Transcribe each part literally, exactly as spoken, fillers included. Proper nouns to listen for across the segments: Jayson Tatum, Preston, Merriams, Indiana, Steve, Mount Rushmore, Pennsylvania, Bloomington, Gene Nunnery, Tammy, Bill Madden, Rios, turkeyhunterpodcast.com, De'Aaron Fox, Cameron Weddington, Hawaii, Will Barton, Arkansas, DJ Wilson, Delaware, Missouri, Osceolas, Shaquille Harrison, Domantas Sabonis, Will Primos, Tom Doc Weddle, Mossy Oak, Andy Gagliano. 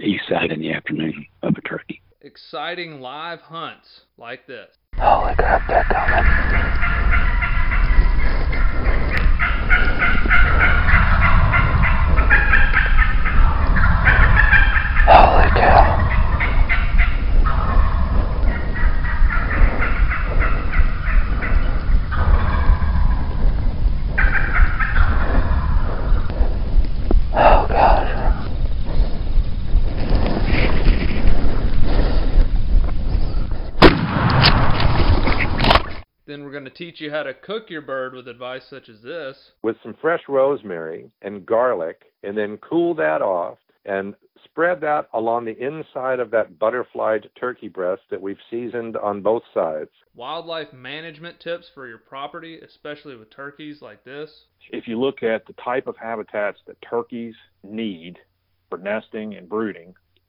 east side in the afternoon of a turkey. Exciting live hunts like this. Holy crap, that coming. Holy cow. Oh, God. Then we're going to teach you how to cook your bird with advice such as this. With some fresh rosemary and garlic, and then cool that off and spread that along the inside of that butterflied turkey breast that we've seasoned on both sides. Wildlife management tips for your property, especially with turkeys like this. If you look at the type of habitats that turkeys need for nesting and brooding,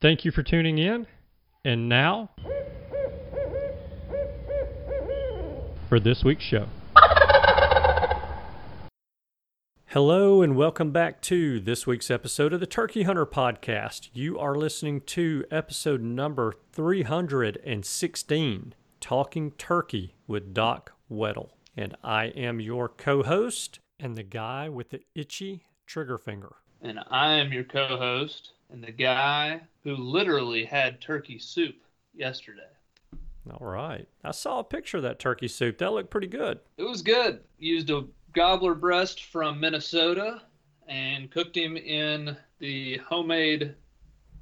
Thank you for tuning in. And now, for this week's show. Hello and welcome back to this week's episode of the Turkey Hunter Podcast. You are listening to episode number three hundred sixteen, Talking Turkey with Doc Weddle. And I am your co-host and the guy with the itchy trigger finger. And I am your co-host and the guy who literally had turkey soup yesterday. All right. I saw a picture of that turkey soup. That looked pretty good. It was good. Used a gobbler breast from Minnesota and cooked him in the homemade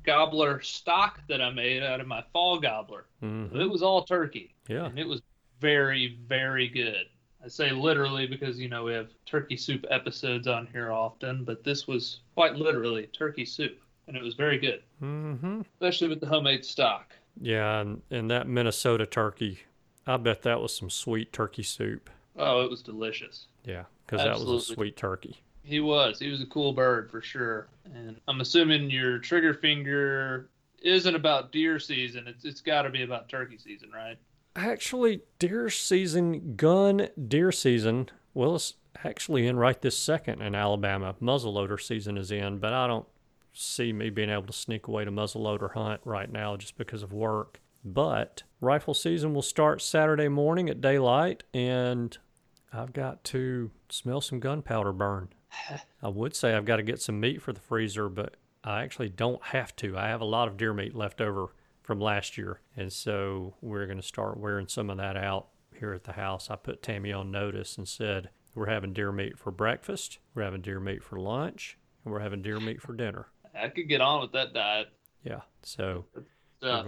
gobbler stock that I made out of my fall gobbler. Mm-hmm. It was all turkey. Yeah. And it was very, very good. I say literally because, you know, we have turkey soup episodes on here often, but this was quite literally turkey soup. And it was very good, mm-hmm. especially with the homemade stock. Yeah, and, and that Minnesota turkey, I bet that was some sweet turkey soup. Oh, it was delicious. Yeah, because that was a sweet turkey. He was. He was a cool bird for sure. And I'm assuming your trigger finger isn't about deer season. It's It's got to be about turkey season, right? Actually, deer season, gun deer season, well, it's actually in right this second in Alabama. Muzzleloader season is in, but I don't see me being able to sneak away to muzzleloader hunt right now just because of work. But rifle season will start Saturday morning at daylight, and I've got to smell some gunpowder burn. I would say I've got to get some meat for the freezer, but I actually don't have to. I have a lot of deer meat left over from last year, and so we're going to start wearing some of that out here at the house. I put Tammy on notice and said, we're having deer meat for breakfast, we're having deer meat for lunch, and we're having deer meat for dinner. I could get on with that diet. Yeah, so yeah,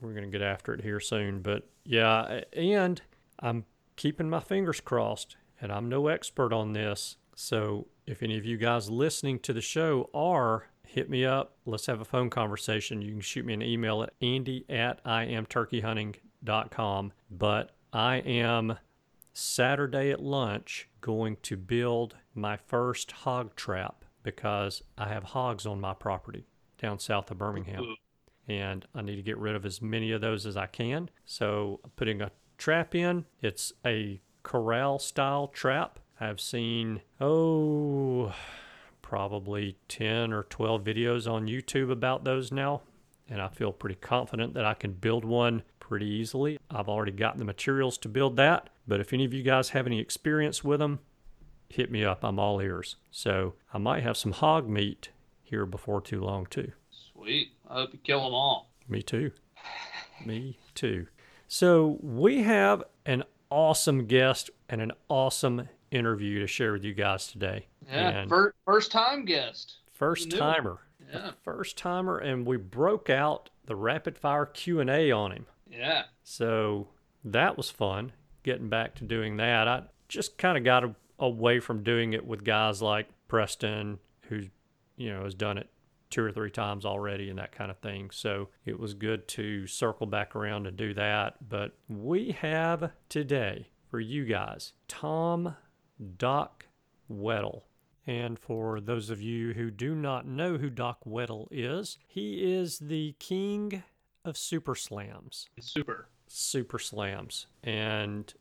we're going to get after it here soon. But, yeah, and I'm keeping my fingers crossed, and I'm no expert on this. So if any of you guys listening to the show are, hit me up. Let's have a phone conversation. You can shoot me an email at andy at i am turkey hunting dot com. But I am, Saturday at lunch, going to build my first hog trap, because I have hogs on my property down south of Birmingham, mm-hmm. and I need to get rid of as many of those as I can. So I'm putting a trap in. It's a corral-style trap. I've seen, oh, probably ten or twelve videos on YouTube about those now, and I feel pretty confident that I can build one pretty easily. I've already got the materials to build that, but if any of you guys have any experience with them, hit me up. I'm all ears. So I might have some hog meat here before too long, too. Sweet. I hope you kill them all. Me too. Me too. So we have an awesome guest and an awesome interview to share with you guys today. Yeah, first, first time guest. First timer. Yeah. First timer, and we broke out the rapid fire Q and A on him. Yeah. So that was fun, getting back to doing that. I just kind of got a, away from doing it with guys like Preston, who, you know, has done it two or three times already and that kind of thing. So it was good to circle back around and do that. But we have today for you guys, Tom Doc Weddle. And for those of you who do not know who Doc Weddle is, he is the king of super slams. Super. Super slams. And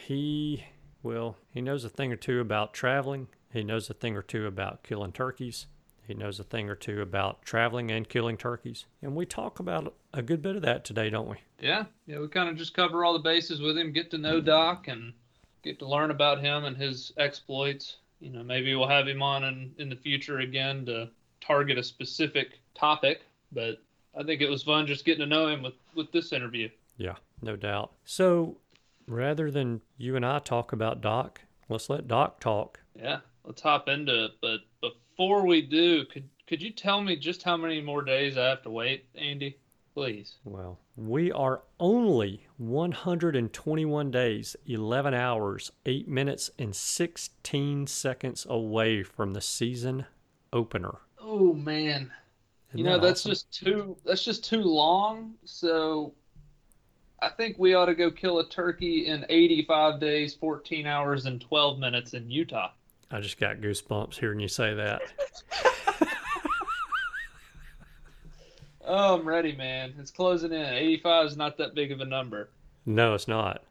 he, well, he knows a thing or two about traveling. He knows a thing or two about killing turkeys. He knows a thing or two about traveling and killing turkeys. And we talk about a good bit of that today, don't we? Yeah. Yeah, we kind of just cover all the bases with him, get to know Doc and get to learn about him and his exploits. You know, maybe we'll have him on in, in the future again to target a specific topic. But I think it was fun just getting to know him with, with this interview. Yeah, no doubt. So rather than you and I talk about Doc, let's let Doc talk. Yeah, let's hop into it. But before... Before we do, could could you tell me just how many more days I have to wait, Andy? Please. Well, we are only one hundred twenty-one days, eleven hours, eight minutes, and sixteen seconds away from the season opener. Oh man, Isn't you know that that's awesome? just too that's just too long. So I think we ought to go kill a turkey in eighty-five days, fourteen hours, and twelve minutes in Utah. I just got goosebumps hearing you say that. Oh, I'm ready, man. It's closing in. eighty-five is not that big of a number. No, it's not.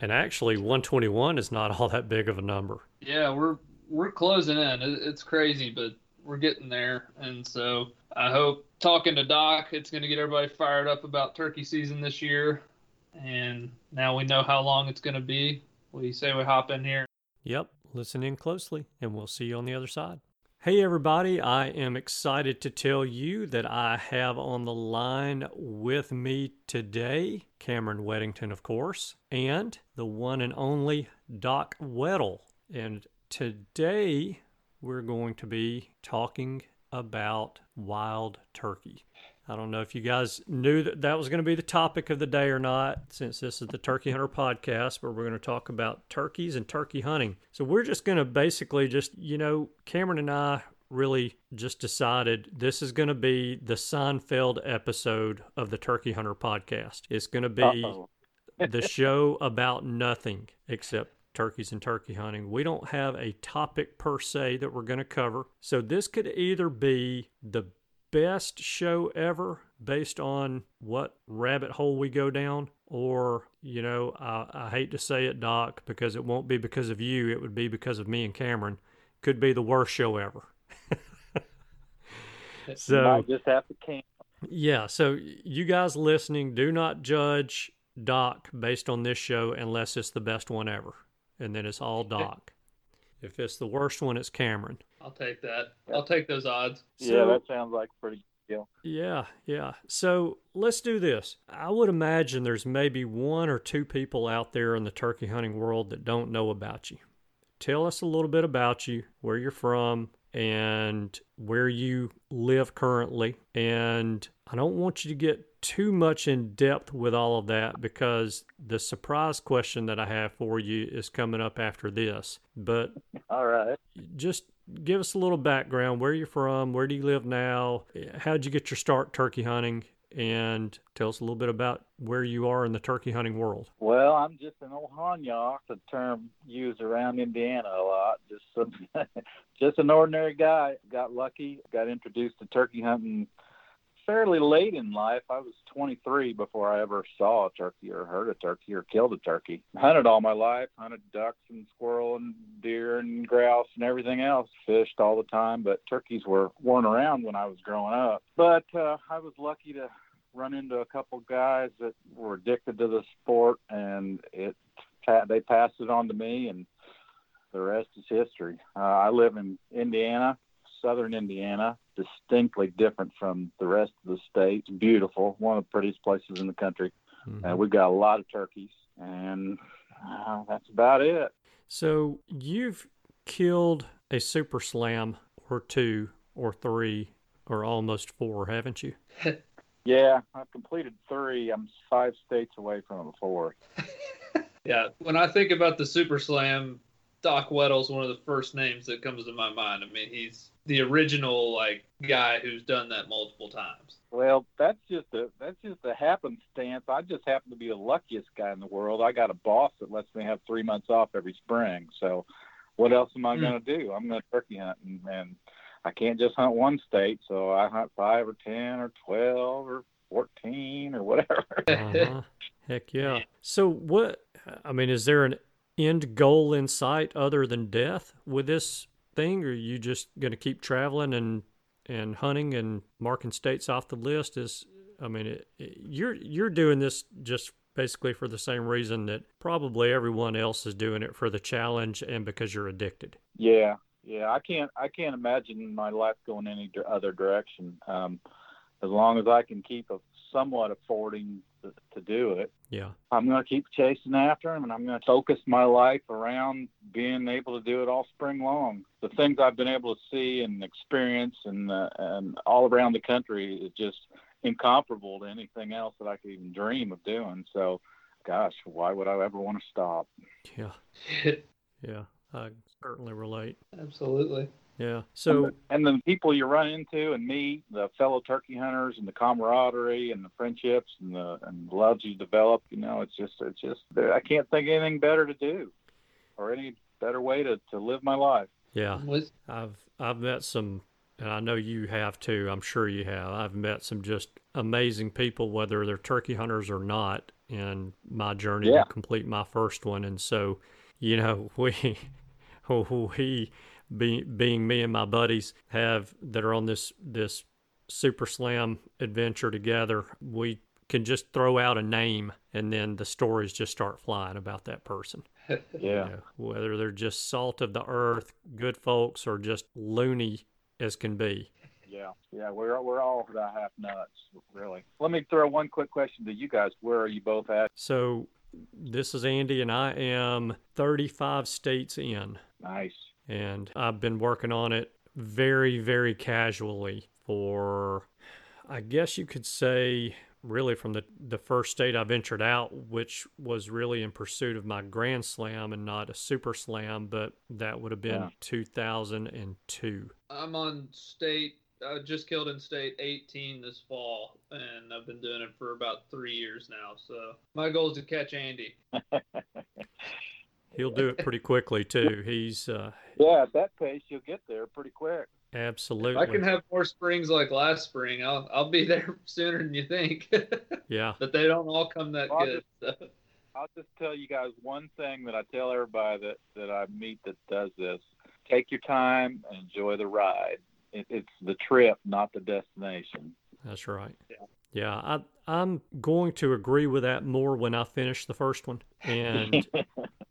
And actually, one twenty-one is not all that big of a number. Yeah, we're we're closing in. It's crazy, but we're getting there. And so I hope talking to Doc, it's going to get everybody fired up about turkey season this year. And now we know how long it's going to be. Will you say we hop in here? Yep. Listen in closely, and we'll see you on the other side. Hey, everybody. I am excited to tell you that I have on the line with me today, Cameron Weddington, of course, and the one and only Doc Weddle. And today, we're going to be talking about wild turkey. I don't know if you guys knew that that was going to be the topic of the day or not, since this is the Turkey Hunter podcast, where we're going to talk about turkeys and turkey hunting. So we're just going to basically just, you know, Cameron and I really just decided this is going to be the Seinfeld episode of the Turkey Hunter podcast. It's going to be the show about nothing except turkeys and turkey hunting. We don't have a topic per se that we're going to cover. So this could either be the best show ever based on what rabbit hole we go down, or, you know, I, I hate to say it, Doc, because it won't be because of you, it would be because of me and Cameron. Could be the worst show ever. So might just have to cancel. Yeah, so you guys listening, do not judge Doc based on this show unless it's the best one ever, and then it's all Doc. If it's the worst one, it's Cameron. I'll take that. I'll take those odds. So, yeah, that sounds like a pretty good deal. Yeah, yeah. So let's do this. I would imagine there's maybe one or two people out there in the turkey hunting world that don't know about you. Tell us a little bit about you, where you're from, and where you live currently. And I don't want you to get too much in depth with all of that, because the surprise question that I have for you is coming up after this. But all right, just give us a little background. Where are you from? Where do you live now? How'd you get your start turkey hunting? and tell us a little bit about where you are in the turkey hunting world. Well, I'm just an old honyak, the term used around Indiana a lot. Just some, just an ordinary guy. Got lucky, got introduced to turkey hunting fairly late in life. I was twenty-three before I ever saw a turkey or heard a turkey or killed a turkey. Hunted all my life, hunted ducks and squirrel and deer and grouse and everything else. Fished all the time, but turkeys were, weren't around when I was growing up. But uh, I was lucky to run into a couple guys that were addicted to the sport, and it they passed it on to me, and the rest is history. Uh, I live in Indiana, southern Indiana, distinctly different from the rest of the state. It's beautiful, one of the prettiest places in the country. Mm-hmm. Uh, we've got a lot of turkeys, and uh, that's about it. So you've killed a super slam or two or three or almost four, haven't you? Yeah, I've completed three. I'm five states away from a fourth. Yeah, when I think about the super slam, Doc Weddle is one of the first names that comes to my mind. I mean, he's the original like guy who's done that multiple times. Well, that's just a that's just a happenstance. I just happen to be the luckiest guy in the world. I got a boss that lets me have three months off every spring. So, what else am I mm. going to do? I'm going to turkey hunt, and, and I can't just hunt one state. So I hunt five or ten or twelve or fourteen or whatever. Uh-huh. Heck yeah! So what? I mean, is there an end goal in sight other than death with this thing, or are you just going to keep traveling and and hunting and marking states off the list? Is I mean, it, it, you're you're doing this just basically for the same reason that probably everyone else is doing it, for the challenge and because you're addicted. Yeah, yeah, I can't I can't imagine my life going any other direction. Um, as long as I can keep a somewhat affording to, to do it. Yeah. I'm going to keep chasing after him, and I'm going to focus my life around being able to do it all spring long. The things I've been able to see and experience and, uh, and all around the country is just incomparable to anything else that I could even dream of doing. So, gosh, why would I ever want to stop? Yeah. Yeah. I certainly relate. Absolutely. Yeah. So, and the, and the people you run into and meet, the fellow turkey hunters, and the camaraderie and the friendships and the and the loves you develop, you know, it's just, it's just, I can't think of anything better to do or any better way to, to live my life. Yeah. I've, I've met some, and I know you have too, I'm sure you have. I've met some just amazing people, whether they're turkey hunters or not, in my journey yeah. to complete my first one. And so, you know, we, we, Be, being me and my buddies have that are on this this super slam adventure together, we can just throw out a name and then the stories just start flying about that person. Yeah. You know, whether they're just salt of the earth, good folks, or just loony as can be. Yeah, yeah, we're we're all half nuts, really. Let me throw one quick question to you guys. Where are you both at? So this is Andy, and I am thirty-five states in. Nice. And I've been working on it very, very casually for, I guess you could say, really from the, the first state I ventured out, which was really in pursuit of my Grand Slam and not a Super Slam, but that would have been yeah. two thousand two. I'm on state, I just killed in state eighteen this fall, and I've been doing it for about three years now. So my goal is to catch Andy. He'll do it pretty quickly too. He's uh, yeah, at that pace, you'll get there pretty quick. Absolutely. If I can have more springs like last spring, I'll I'll be there sooner than you think. Yeah. But they don't all come that I'll good. Just, so. I'll just tell you guys one thing that I tell everybody that, that I meet that does this: take your time and enjoy the ride. It, it's the trip, not the destination. That's right. Yeah. Yeah, I I'm going to agree with that more when I finish the first one, and.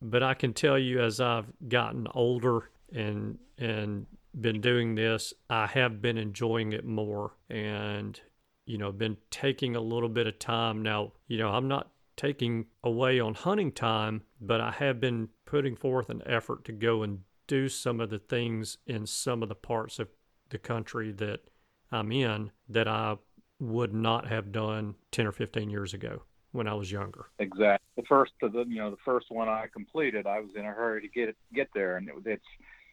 But I can tell you, as I've gotten older and and been doing this, I have been enjoying it more, and you know, been taking a little bit of time now. You know, I'm not taking away on hunting time, but I have been putting forth an effort to go and do some of the things in some of the parts of the country that I'm in that I would not have done ten or fifteen years ago when I was younger. Exactly. The first of the, you know, the first one I completed, I was in a hurry to get it, get there. And it, it's,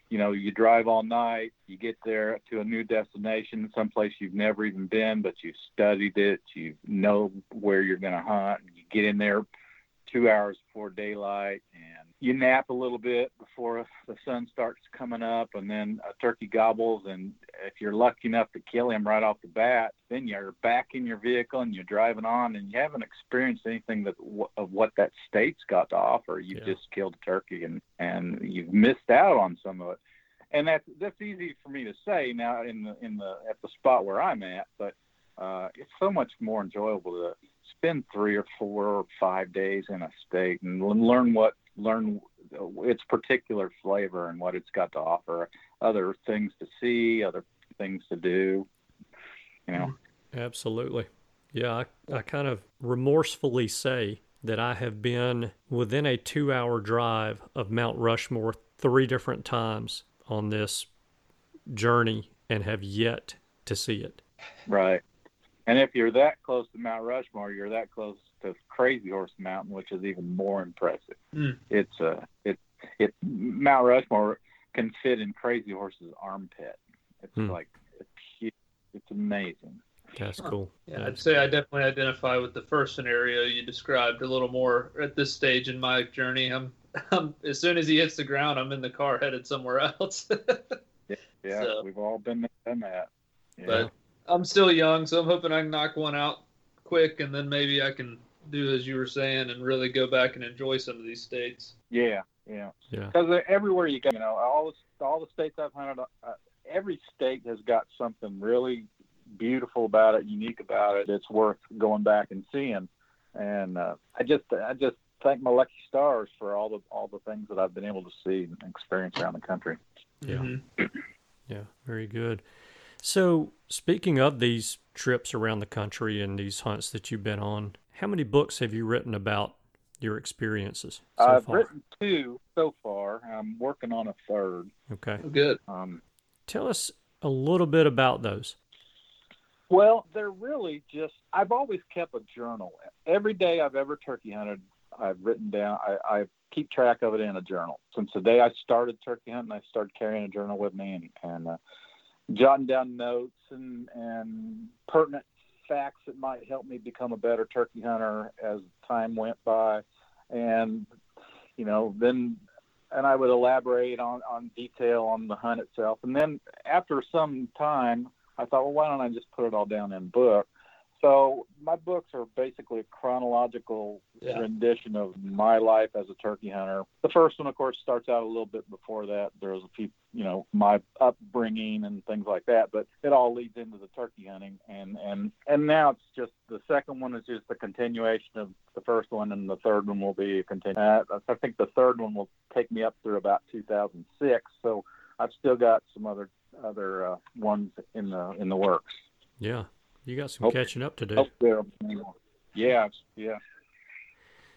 you know, you drive all night, you get there to a new destination, someplace you've never even been, but you've studied it, you know where you're going to hunt, and you get in there two hours before daylight, and you nap a little bit before the sun starts coming up, and then a turkey gobbles, and if you're lucky enough to kill him right off the bat, then you're back in your vehicle and you're driving on, and you haven't experienced anything that of what that state's got to offer. You've yeah. just killed a turkey, and and you've missed out on some of it. And that's that's easy for me to say now in the in the at the spot where I'm at, but uh, it's so much more enjoyable to spend three or four or five days in a state and learn what learn its particular flavor and what it's got to offer, other things to see, other things to do, you know. Absolutely. Yeah. I, I kind of remorsefully say that I have been within a two hour drive of Mount Rushmore three different times on this journey and have yet to see it. Right. And if you're that close to Mount Rushmore, you're that close to Crazy Horse Mountain, which is even more impressive. Mm. It's a uh, it it Mount Rushmore can fit in Crazy Horse's armpit. It's mm. like it's huge. It's amazing. That's cool. Yeah, That's I'd say cool. I definitely identify with the first scenario you described a little more at this stage in my journey. I'm, I'm as soon as he hits the ground, I'm in the car headed somewhere else. yeah, yeah so. We've all been there, done that. Yeah. But, I'm still young, so I'm hoping I can knock one out quick, and then maybe I can do as you were saying and really go back and enjoy some of these states. Yeah, yeah, yeah. Because everywhere you go, you know, all the all the states I've hunted, uh, every state has got something really beautiful about it, unique about it. It's worth going back and seeing. And uh, I just, I just thank my lucky stars for all the all the things that I've been able to see and experience around the country. Yeah, mm-hmm. yeah, very good. So, speaking of these trips around the country and these hunts that you've been on, how many books have you written about your experiences so I've far? Written two so far. I'm working on a third. Okay. Good. Um, Tell us a little bit about those. Well, they're really just, I've always kept a journal. Every day I've ever turkey hunted, I've written down, I, I keep track of it in a journal. Since the day I started turkey hunting, I started carrying a journal with me, and, and uh, jotting down notes and, and pertinent facts that might help me become a better turkey hunter as time went by. And, you know, then, and I would elaborate on, on detail on the hunt itself. And then after some time, I thought, well, why don't I just put it all down in a book? So my books are basically a chronological yeah. rendition of my life as a turkey hunter. The first one, of course, starts out a little bit before that. There's a few, you know, my upbringing and things like that, but it all leads into the turkey hunting. And, and, and now it's just, the second one is just a continuation of the first one, and the third one will be a continuation. Uh, I think the third one will take me up through about two thousand six. So I've still got some other, other uh, ones in the, in the works. Yeah. You got some hope, catching up to do. Yeah, yeah.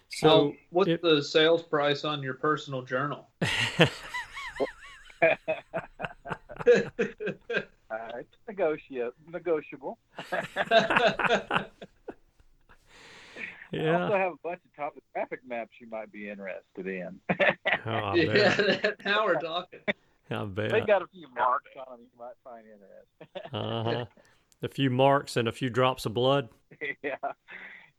So, um, what's it, the sales price on your personal journal? uh, it's negotiable. negotiable. Yeah. I also have a bunch of topographic maps you might be interested in. oh, yeah, now we're talking. I bet. They got a few marks on them you might find interesting. uh huh. A few marks and a few drops of blood. Yeah.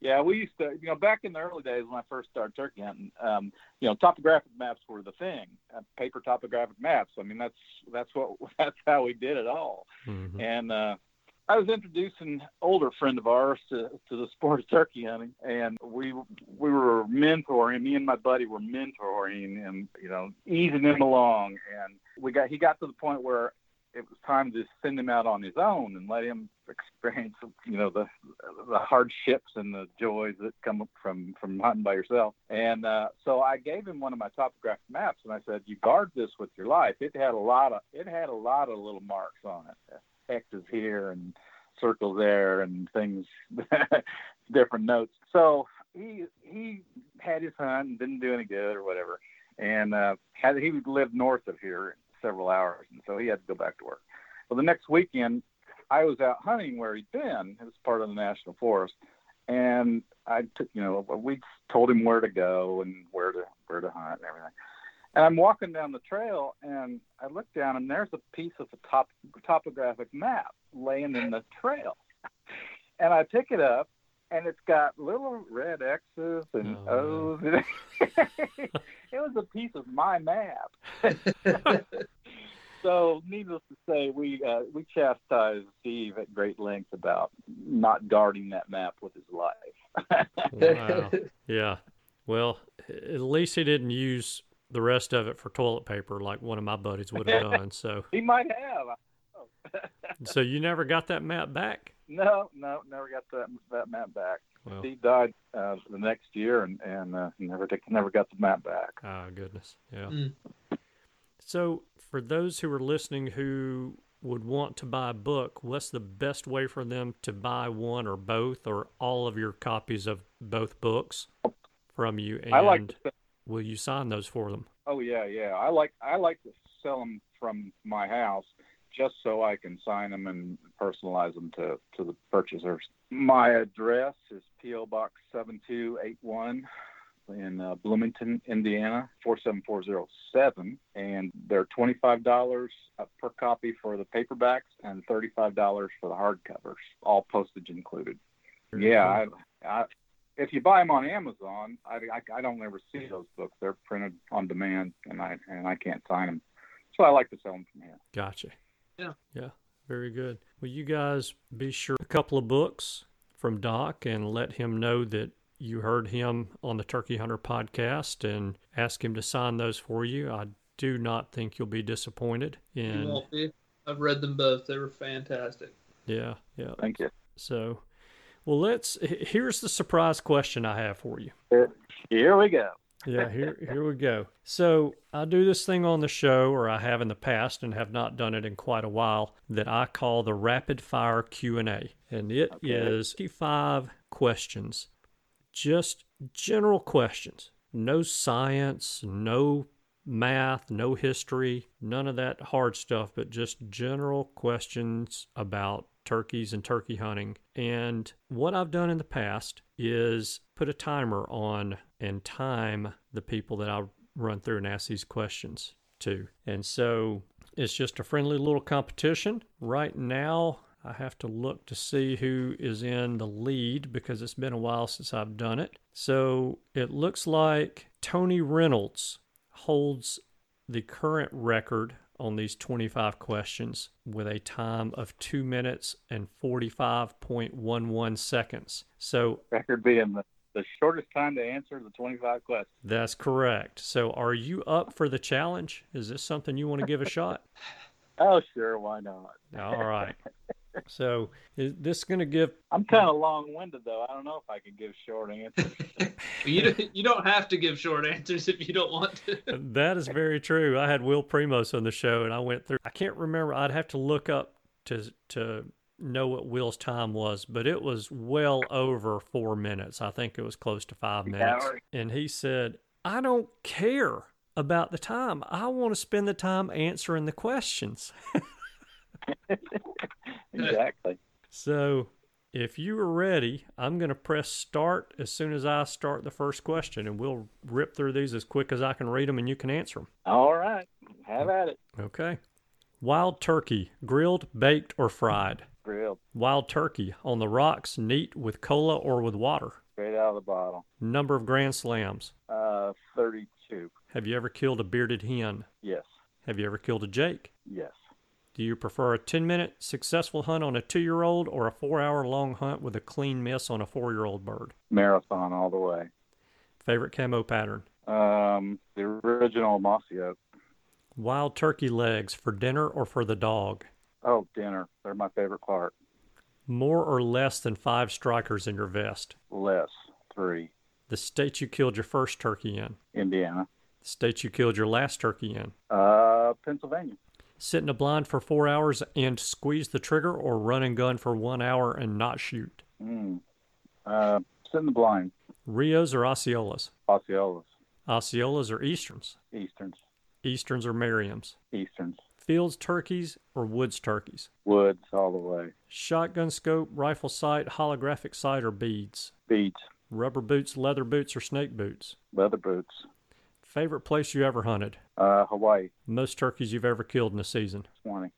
Yeah, we used to, you know, back in the early days when I first started turkey hunting, um, you know, topographic maps were the thing, uh, paper topographic maps. I mean, that's that's what that's how we did it all. Mm-hmm. And uh, I was introducing an older friend of ours to, to the sport of turkey hunting, and we we were mentoring, me and my buddy were mentoring and, you know, easing him along. And we got he got to the point where it was time to send him out on his own and let him experience, you know, the the hardships and the joys that come from, from hunting by yourself. And uh, so I gave him one of my topographic maps, and I said, "You guard this with your life." It had a lot of it had a lot of little marks on it, X's here and circles there and things, different notes. So he he had his hunt and didn't do any good or whatever, and uh, had he lived north of here several hours, and so he had to go back to work. Well, the next weekend I was out hunting where he'd been. It was part of the national forest, and I took, you know, we told him where to go and where to where to hunt and everything. And I'm walking down the trail, and I look down, and there's a piece of a top, topographic map laying in the trail. And I pick it up, and it's got little red X's and oh, O's. Man. It was a piece of my map. So, needless to say, we uh, we chastised Steve at great length about not guarding that map with his life. Wow. Yeah. Well, at least he didn't use the rest of it for toilet paper like one of my buddies would have done. So he might have. So you never got that map back? No, no, never got that that map back. Well, Steve died uh, the next year, and and uh, never never got the map back. Oh, goodness. Yeah. Mm. So, for those who are listening who would want to buy a book, what's the best way for them to buy one or both or all of your copies of both books from you? And I like to, will you sign those for them? Oh, yeah, yeah. I like I like to sell them from my house just so I can sign them and personalize them to, to the purchasers. My address is P O Box seven two eight one. In uh, Bloomington, Indiana, four seven four zero seven, and they're twenty-five dollars per copy for the paperbacks and thirty-five dollars for the hardcovers, all postage included. Very yeah, cool. I, I, if you buy them on Amazon, I, I, I don't ever see those books. They're printed on demand, and I and I can't sign them, so I like to sell them from here. Gotcha. Yeah. Yeah, very good. Well, you guys be sure a couple of books from Doc and let him know that you heard him on the Turkey Hunter podcast and ask him to sign those for you. I do not think you'll be disappointed. In... You won't be. I've read them both. They were fantastic. Yeah, yeah. Thank you. So, well, let's, here's the surprise question I have for you. Here we go. Yeah, here here we go. So I do this thing on the show, or I have in the past and have not done it in quite a while, that I call the rapid fire Q and A. And it okay. is fifty-five questions. Just general questions, no science, no math, no history, none of that hard stuff, but just general questions about turkeys and turkey hunting. And what I've done in the past is put a timer on and time the people that I run through and ask these questions to. And so it's just a friendly little competition. Right now, I have to look to see who is in the lead because it's been a while since I've done it. So it looks like Tony Reynolds holds the current record on these twenty-five questions with a time of two minutes and forty-five point one one seconds. So record being the, the shortest time to answer the twenty-five questions. That's correct. So are you up for the challenge? Is this something you want to give a shot? Oh, sure. Why not? All right. So is this going to give... I'm kind of long-winded, though. I don't know if I could give short answers. you, don't, you don't have to give short answers if you don't want to. That is very true. I had Will Primos on the show, and I went through... I can't remember. I'd have to look up to to know what Will's time was, but it was well over four minutes. I think it was close to five minutes. And he said, I don't care about the time. I want to spend the time answering the questions. Exactly. So if you are ready, I'm going to press start as soon as I start the first question, and we'll rip through these as quick as I can read them and you can answer them. All right. Have at it. Okay. Wild turkey, grilled, baked, or fried? Grilled. Wild turkey, on the rocks, neat, with cola, or with water? Straight out of the bottle. Number of grand slams? Uh, thirty-two. Have you ever killed a bearded hen? Yes. Have you ever killed a jake? Yes. Do you prefer a ten-minute successful hunt on a two-year-old or a four-hour-long hunt with a clean miss on a four-year-old bird? Marathon all the way. Favorite camo pattern? Um, the original Mossy Oak. Wild turkey legs, for dinner or for the dog? Oh, dinner. They're my favorite part. More or less than five strikers in your vest? Less. Three. The state you killed your first turkey in? Indiana. The state you killed your last turkey in? Uh, Pennsylvania. Sit in a blind for four hours and squeeze the trigger, or run and gun for one hour and not shoot? Mm. Uh, sit in the blind. Rios or Osceolas? Osceolas. Osceolas or Easterns? Easterns. Easterns or Merriams? Easterns. Fields turkeys or woods turkeys? Woods all the way. Shotgun scope, rifle sight, holographic sight, or beads? Beads. Rubber boots, leather boots, or snake boots? Leather boots. Favorite place you ever hunted? Uh, Hawaii. Most turkeys you've ever killed in a season? twenty.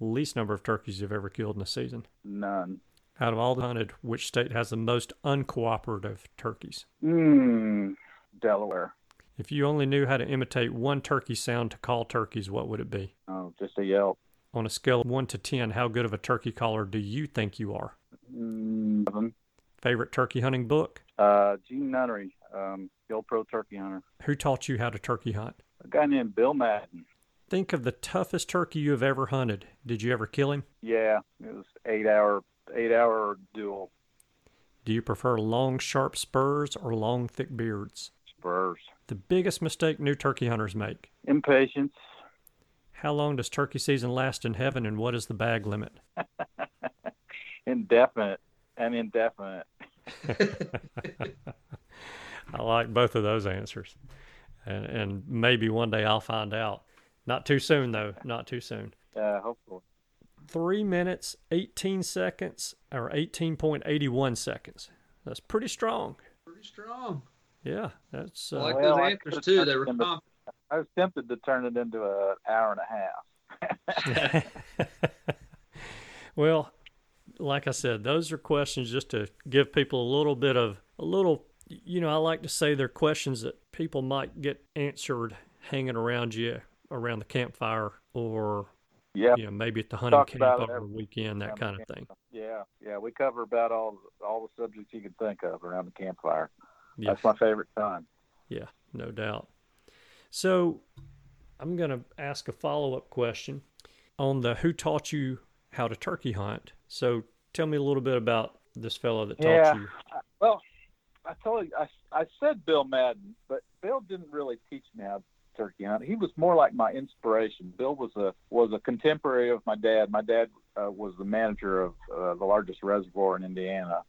Least number of turkeys you've ever killed in a season? None. Out of all the hunted, which state has the most uncooperative turkeys? Mm, Delaware. If you only knew how to imitate one turkey sound to call turkeys, what would it be? Oh, just a yelp. On a scale of one to ten, how good of a turkey caller do you think you are? Mm, seven. Favorite turkey hunting book? Uh, Gene Nunnery, um, Bill Pro Turkey Hunter. Who taught you how to turkey hunt? A guy named Bill Madden. Think of the toughest turkey you have ever hunted. Did you ever kill him? Yeah, it was eight hour eight hour duel. Do you prefer long, sharp spurs or long, thick beards? Spurs. The biggest mistake new turkey hunters make? Impatience. How long does turkey season last in heaven, and what is the bag limit? Indefinite and indefinite. I like both of those answers. And, and maybe one day I'll find out. Not too soon, though. Not too soon. Uh, hopefully. Three minutes, eighteen seconds, or eighteen point eight one seconds. That's pretty strong. Pretty strong. Yeah. That's, uh, I like those well, answers, too. They were confident. I was tempted to turn it into an hour and a half. Well, like I said, those are questions just to give people a little bit of, a little, you know, I like to say they're questions that people might get answered hanging around you, around the campfire, or yeah, you know, maybe at the hunting camp over the weekend, that kind of thing. Yeah, yeah, we cover about all all the subjects you can think of around the campfire. Yeah. That's my favorite time. Yeah, no doubt. So I'm going to ask a follow-up question on the who taught you how to turkey hunt. So tell me a little bit about this fellow that taught yeah. you. Well, I told you, I, I said Bill Madden, but Bill didn't really teach me how to turkey hunt. He was more like my inspiration. Bill was a was a contemporary of my dad. My dad uh, was the manager of uh, the largest reservoir in Indiana,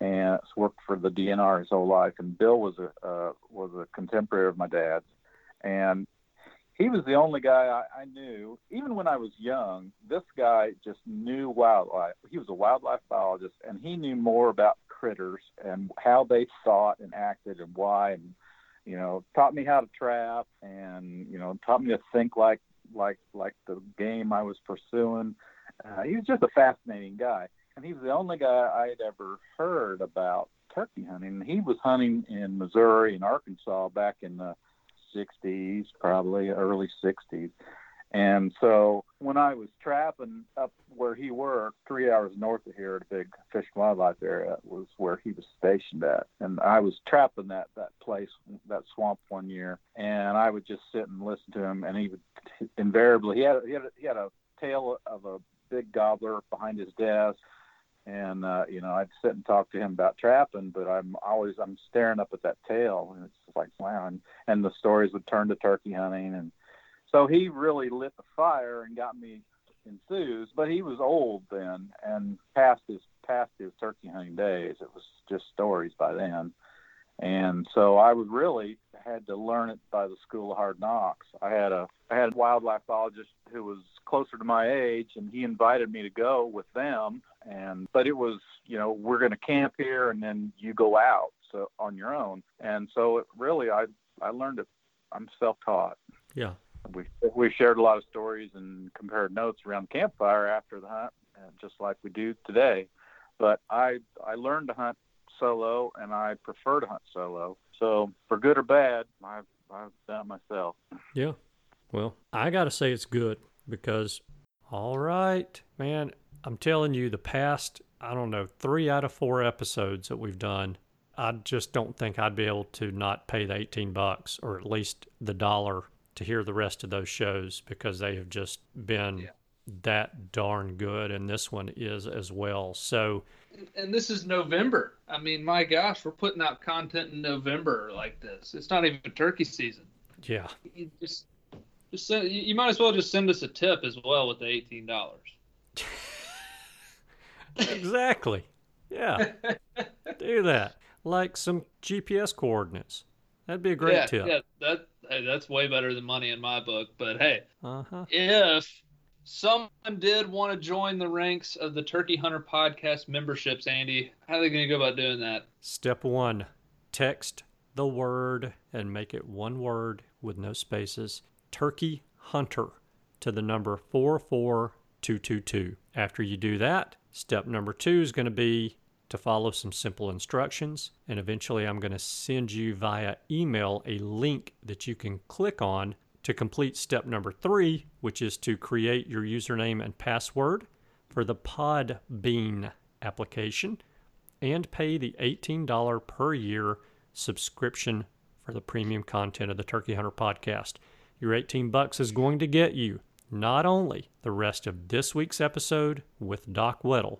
and worked for the D N R his whole life. And Bill was a uh, was a contemporary of my dad's. And he was the only guy I, I knew, even when I was young, this guy just knew wildlife. He was a wildlife biologist, and he knew more about critters and how they thought and acted and why, and, you know, taught me how to trap, and, you know, taught me to think like like, like the game I was pursuing. Uh, he was just a fascinating guy, and he was the only guy I had ever heard about turkey hunting. He was hunting in Missouri and Arkansas back in the sixties, probably early sixties. And so when I was trapping up where he worked, three hours north of here at a big fish and wildlife area was where he was stationed at. And I was trapping that, that place, that swamp one year, and I would just sit and listen to him, and he would invariably, he had, he had, he had a tail of a big gobbler behind his desk. And, uh, you know, I'd sit and talk to him about trapping, but I'm always, I'm staring up at that tail, and it's just like, wow. And, and the stories would turn to turkey hunting. And so he really lit the fire and got me enthused, but he was old then and past his, past his turkey hunting days. It was just stories by then. And so I would really had to learn it by the school of hard knocks. I had a, I had a wildlife biologist who was closer to my age, and he invited me to go with them. And, but it was, you know, we're going to camp here and then you go out so on your own. And so it really, I, I learned it. I'm self-taught. Yeah. We, we shared a lot of stories and compared notes around the campfire after the hunt, just like we do today. But I, I learned to hunt solo, and I prefer to hunt solo. So for good or bad, I've, I've done it myself. Yeah. Well, I got to say it's good because, all right, man, I'm telling you, the past, I don't know, three out of four episodes that we've done, I just don't think I'd be able to not pay the eighteen bucks or at least the dollar to hear the rest of those shows, because they have just been yeah. that darn good. And this one is as well. So, and, and this is November. I mean, my gosh, we're putting out content in November like this. It's not even turkey season. Yeah. You just, just send, you might as well just send us a tip as well with the eighteen dollars. Exactly. Yeah. Do that. Like some G P S coordinates. That'd be a great yeah, tip. Yeah, that, hey, that's way better than money in my book. But hey, uh-huh. if someone did want to join the ranks of the Turkey Hunter Podcast memberships, Andy, how are they going to go about doing that? Step one, text the word and make it one word with no spaces, Turkey Hunter, to the number four four two two two. After you do that, step number two is going to be to follow some simple instructions, and eventually I'm going to send you via email a link that you can click on to complete step number three, which is to create your username and password for the Podbean application and pay the eighteen dollars per year subscription for the premium content of the Turkey Hunter podcast. Your eighteen bucks is going to get you not only the rest of this week's episode with Doc Weddle,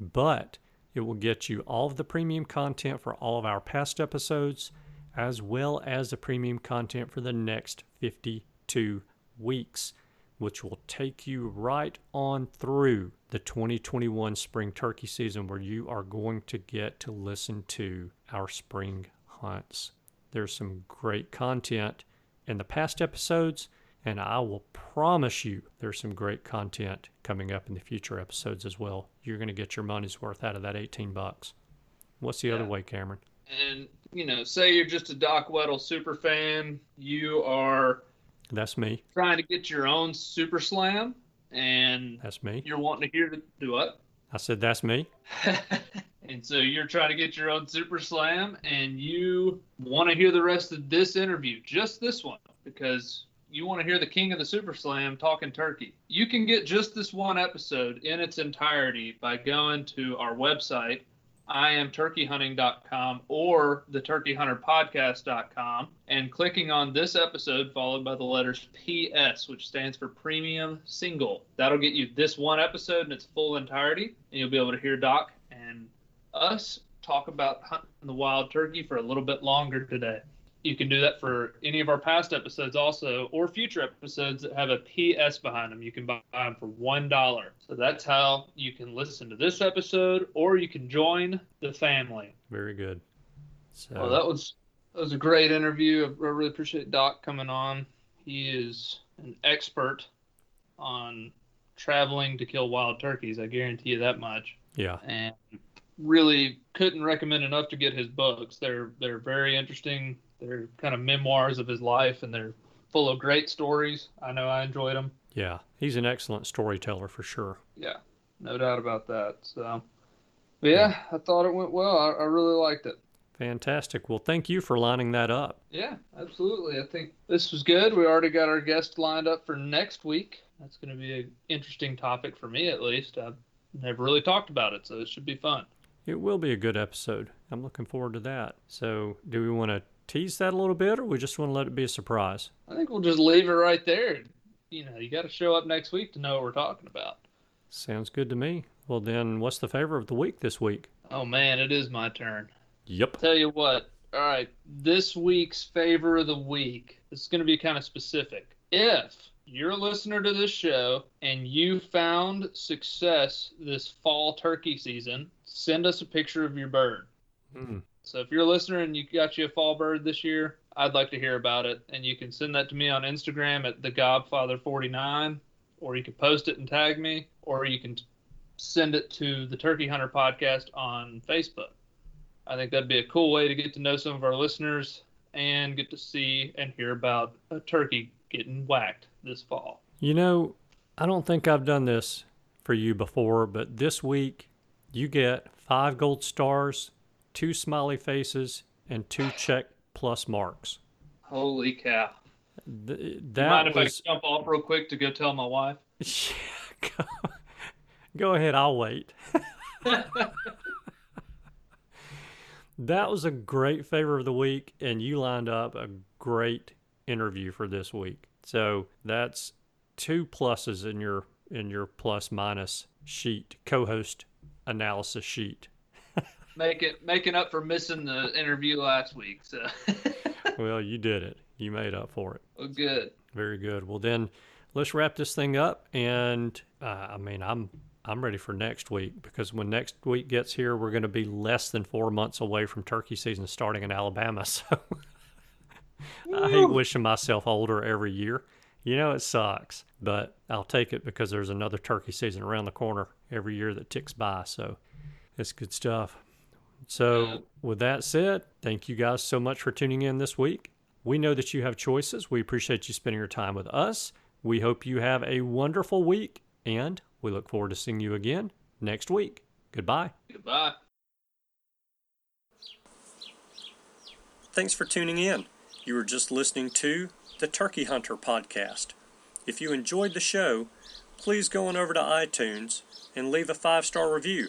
but it will get you all of the premium content for all of our past episodes, as well as the premium content for the next fifty-two weeks, which will take you right on through the twenty twenty-one spring turkey season, where you are going to get to listen to our spring hunts. There's some great content in the past episodes, and I will promise you there's some great content coming up in the future episodes as well. You're going to get your money's worth out of that eighteen bucks. What's the yeah. other way, Cameron? And, you know, say you're just a Doc Weddle super fan. You are... That's me. Trying to get your own super slam. And... That's me. You're wanting to hear... The, do what? I said, that's me. And so you're trying to get your own super slam, and you want to hear the rest of this interview, just this one, because... You want to hear the king of the super slam talking turkey. You can get just this one episode in its entirety by going to our website, i am turkey hunting dot com or the turkey hunter podcast dot com, and clicking on this episode followed by the letters P S, which stands for premium single. That'll get you this one episode in its full entirety, and you'll be able to hear Doc and us talk about hunting the wild turkey for a little bit longer today. You can do that for any of our past episodes also, or future episodes that have a P S behind them. You can buy them for one dollar. So that's how you can listen to this episode, or you can join the family. Very good. So well, that was that was a great interview. I really appreciate Doc coming on. He is an expert on traveling to kill wild turkeys. I guarantee you that much. Yeah. And really couldn't recommend enough to get his books. They're they're very interesting. They're kind of memoirs of his life, and they're full of great stories. I know I enjoyed them. Yeah, he's an excellent storyteller for sure. Yeah, no doubt about that. So, but yeah, yeah, I thought it went well. I, I really liked it. Fantastic. Well, thank you for lining that up. Yeah, absolutely. I think this was good. We already got our guest lined up for next week. That's going to be an interesting topic for me, at least. I've never really talked about it, so it should be fun. It will be a good episode. I'm looking forward to that. So, do we want to tease that a little bit, or we just want to let it be a surprise? I think we'll just leave it right there. You know, you got to show up next week to know what we're talking about. Sounds good to me. Well, then, what's the favor of the week this week? Oh, man, it is my turn. Yep. Tell you what. All right, this week's favor of the week. This is going to be kind of specific. If you're a listener to this show and you found success this fall turkey season, send us a picture of your bird. Mm-hmm. So if you're a listener and you got you a fall bird this year, I'd like to hear about it. And you can send that to me on Instagram at the godfather forty-nine, or you can post it and tag me, or you can send it to the Turkey Hunter Podcast on Facebook. I think that'd be a cool way to get to know some of our listeners and get to see and hear about a turkey getting whacked this fall. You know, I don't think I've done this for you before, but this week you get five gold stars, two smiley faces, and two check plus marks. Holy cow. Th- that Mind if was... I jump off real quick to go tell my wife? Yeah, go, go ahead, I'll wait. That was a great favor of the week, and you lined up a great interview for this week. So that's two pluses in your in your plus minus sheet, co-host analysis sheet. Make it, making up for missing the interview last week. So. Well, you did it. You made up for it. Well, good. Very good. Well, then let's wrap this thing up. And uh, I mean, I'm I'm ready for next week, because when next week gets here, we're going to be less than four months away from turkey season starting in Alabama. So I hate wishing myself older every year. You know, it sucks, but I'll take it, because there's another turkey season around the corner every year that ticks by. So it's good stuff. So with that said, thank you guys so much for tuning in this week. We know that you have choices. We appreciate you spending your time with us. We hope you have a wonderful week, and we look forward to seeing you again next week. Goodbye. Goodbye. Thanks for tuning in. You were just listening to the Turkey Hunter Podcast. If you enjoyed the show, please go on over to iTunes and leave a five-star review.